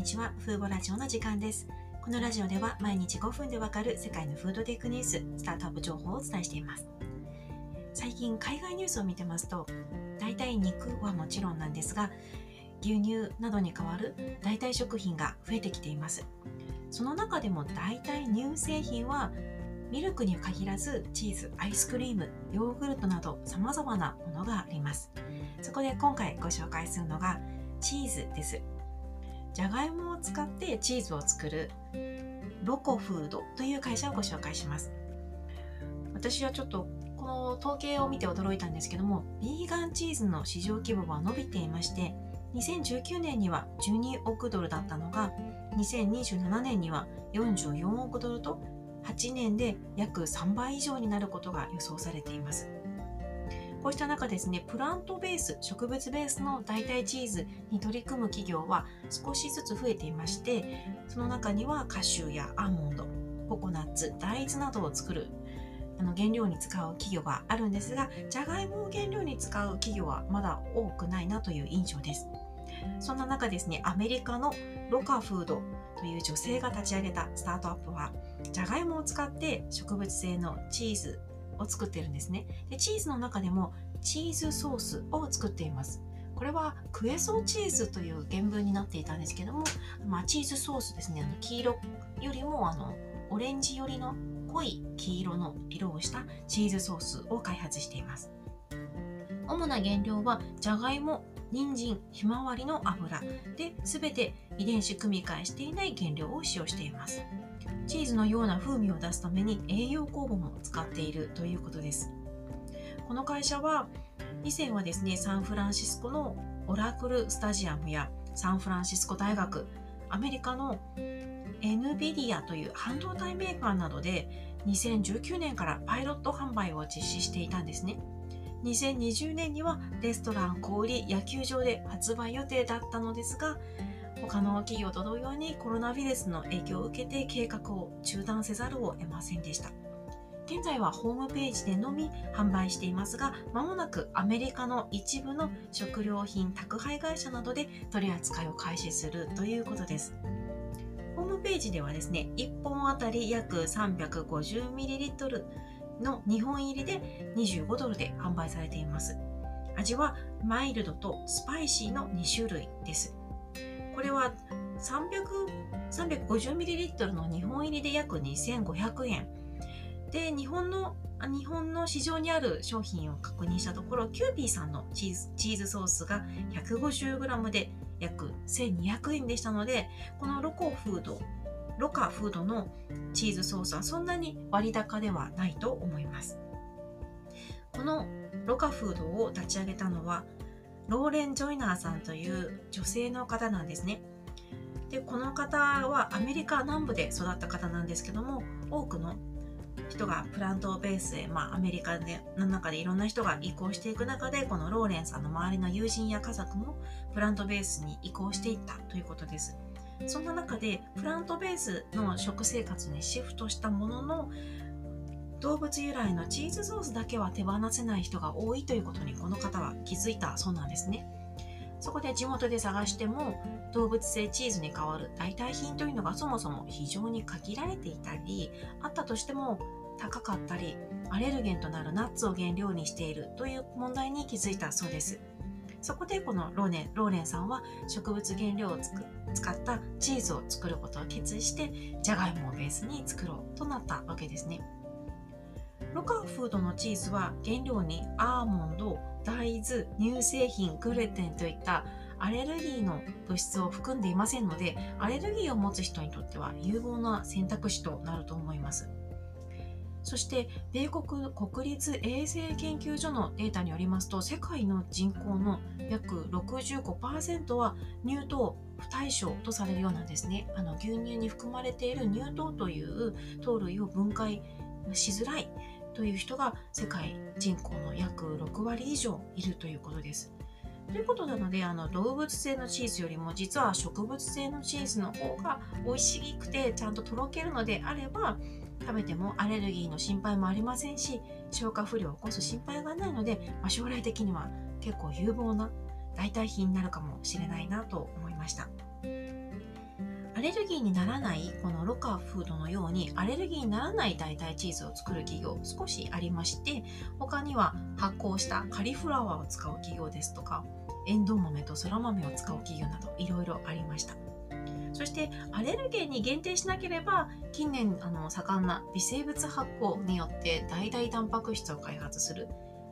にちは。フーボラジオの時間です。このラジオでは毎日5分でわかる世界のフードテックニュース、スタートアップ情報をお伝えしています。最近海外ニュースを見てますと、代替肉はもちろんなんですが、牛乳などに代わる代替食品が増えてきています。その中でも代替乳製品はミルクに限らずチーズ、アイスクリーム、ヨーグルトなど様々なものがあります。そこで今回ご紹介するのがチーズです。じゃがいもを使ってチーズを作るロコフードという会社をご紹介します。私はちょっとこの統計を見て驚いたんですけども、ビーガンチーズの市場規模は伸びていまして、2019年には12億ドルだったのが、2027年には44億ドルと8年で約3倍以上になることが予想されています。こうした中ですね、プラントベース、植物ベースの代替チーズに取り組む企業は少しずつ増えていまして、その中にはカシューやアーモンド、ココナッツ、大豆などを作る原料に使う企業があるんですが、じゃがいもを原料に使う企業はまだ多くないなという印象です。そんな中ですね、アメリカのロカフードという女性が立ち上げたスタートアップは、じゃがいもを使って植物性のチーズを作っているんですね。で、チーズの中でもチーズソースを作っています。これはクエソチーズという原文になっていたんですけども、チーズソースですね、黄色よりもオレンジ寄りの濃い黄色の色をしたチーズソースを開発しています。主な原料はじゃがいも、人参、ひまわりの油で、全て遺伝子組み換えしていない原料を使用しています。チーズのような風味を出すために栄養酵母も使っているということです。この会社は以前はですね、サンフランシスコのオラクルスタジアムやサンフランシスコ大学、アメリカのNVIDIA という半導体メーカーなどで2019年からパイロット販売を実施していたんですね。2020年にはレストラン、小売、野球場で発売予定だったのですが、他の企業と同様にコロナウイルスの影響を受けて計画を中断せざるを得ませんでした。現在はホームページでのみ販売していますが、まもなくアメリカの一部の食料品宅配会社などで取り扱いを開始するということです。ホームページではですね、1本あたり約 350ml の2本入りで25ドルで販売されています。味はマイルドとスパイシーの2種類です。これは 350ml の2本入りで約2500円。で、日本の市場にある商品を確認したところ、キューピーさんのチーズソースが 150g で約1200円でしたので、このロカフードのチーズソースはそんなに割高ではないと思います。このロカフードを立ち上げたのはローレン・ジョイナーさんという女性の方なんですね。で、この方はアメリカ南部で育った方なんですけども、多くの人がプラントベースへ、アメリカの中でいろんな人が移行していく中で、このローレンさんの周りの友人や家族もプラントベースに移行していったということです。そんな中でプラントベースの食生活にシフトしたものの、動物由来のチーズソースだけは手放せない人が多いということにこの方は気づいたそうなんですね。そこで地元で探しても動物性チーズに代わる代替品というのがそもそも非常に限られていたり、あったとしても高かったり、アレルゲンとなるナッツを原料にしているという問題に気づいたそうです。そこでこのローレンさんは植物原料を使ったチーズを作ることを決意して、じゃがいもをベースに作ろうとなったわけですね。ロカフードのチーズは原料にアーモンド、大豆、乳製品、グルテンといったアレルギーの物質を含んでいませんので、アレルギーを持つ人にとっては有望な選択肢となると思います。そして米国国立衛生研究所のデータによりますと、世界の人口の約 65% は乳糖不対称とされるようなんですね。牛乳に含まれている乳糖という糖類を分解しづらいという人が世界人口の約6割以上いるということです。ということなので、動物性のチーズよりも実は植物性のチーズの方が美味しくてちゃんととろけるのであれば、食べてもアレルギーの心配もありませんし、消化不良を起こす心配がないので、将来的には結構有望な代替品になるかもしれないなと思いました。アレルギーにならないこのロカフードのようにアレルギーにならない代替チーズを作る企業少しありまして、他には発酵したカリフラワーを使う企業ですとか、エンドウ豆とそら豆を使う企業などいろいろありました。そしてアレルゲンに限定しなければ、近年盛んな微生物発酵によって代替タンパク質を開発する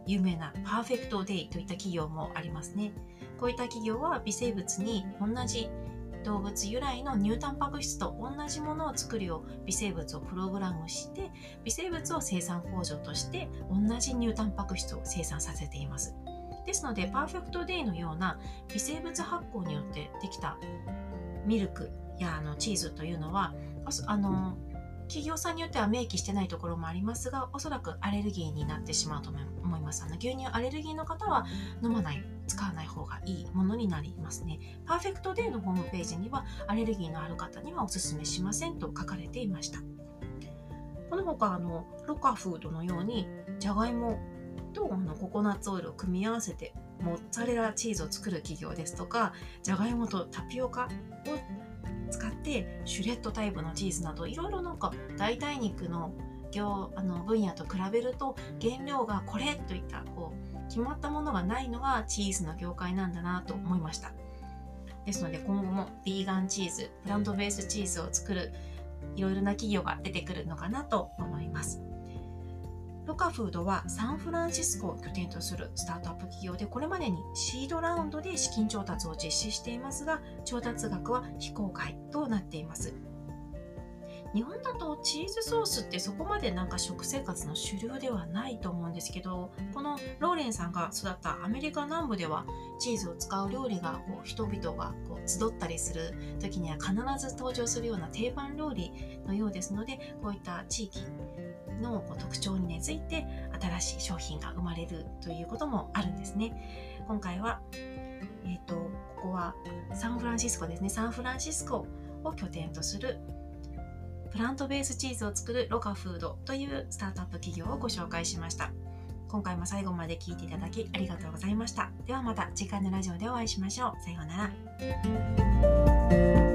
有名なパーフェクトデイといった企業もありますね。こういった企業は微生物に同じ動物由来の乳タンパク質と同じものを作るよう微生物をプログラムして、微生物を生産工場として同じ乳タンパク質を生産させています。ですのでパーフェクトデイのような微生物発酵によってできたミルクやチーズというのは企業さんによっては明記してないところもありますが、おそらくアレルギーになってしまうと思います。牛乳アレルギーの方は飲まない、使わない方がいいものになりますね。パーフェクトデイのホームページにはアレルギーのある方にはおすすめしませんと書かれていました。このほかロカフードのようにじゃがいもとココナッツオイルを組み合わせてモッツァレラチーズを作る企業ですとか、じゃがいもとタピオカを使ってシュレッドタイプのチーズなど、いろいろ代替肉の分野と比べると原料がこれといった決まったものがないのがチーズの業界なんだなと思いました。ですので今後もビーガンチーズ、プラントベースチーズを作るいろいろな企業が出てくるのかなと思います。ロカフードはサンフランシスコを拠点とするスタートアップ企業で、これまでにシードラウンドで資金調達を実施していますが、調達額は非公開となっています。日本だとチーズソースってそこまで食生活の主流ではないと思うんですけど、このローレンさんが育ったアメリカ南部ではチーズを使う料理が人々が集ったりする時には必ず登場するような定番料理のようですので、こういった地域の特徴に根付いて新しい商品が生まれるということもあるんですね。今回は、ここはサンフランシスコですね。サンフランシスコを拠点とするプラントベースチーズを作るロカフードというスタートアップ企業をご紹介しました。今回も最後まで聞いていただきありがとうございました。ではまた次回のラジオでお会いしましょう。さようなら。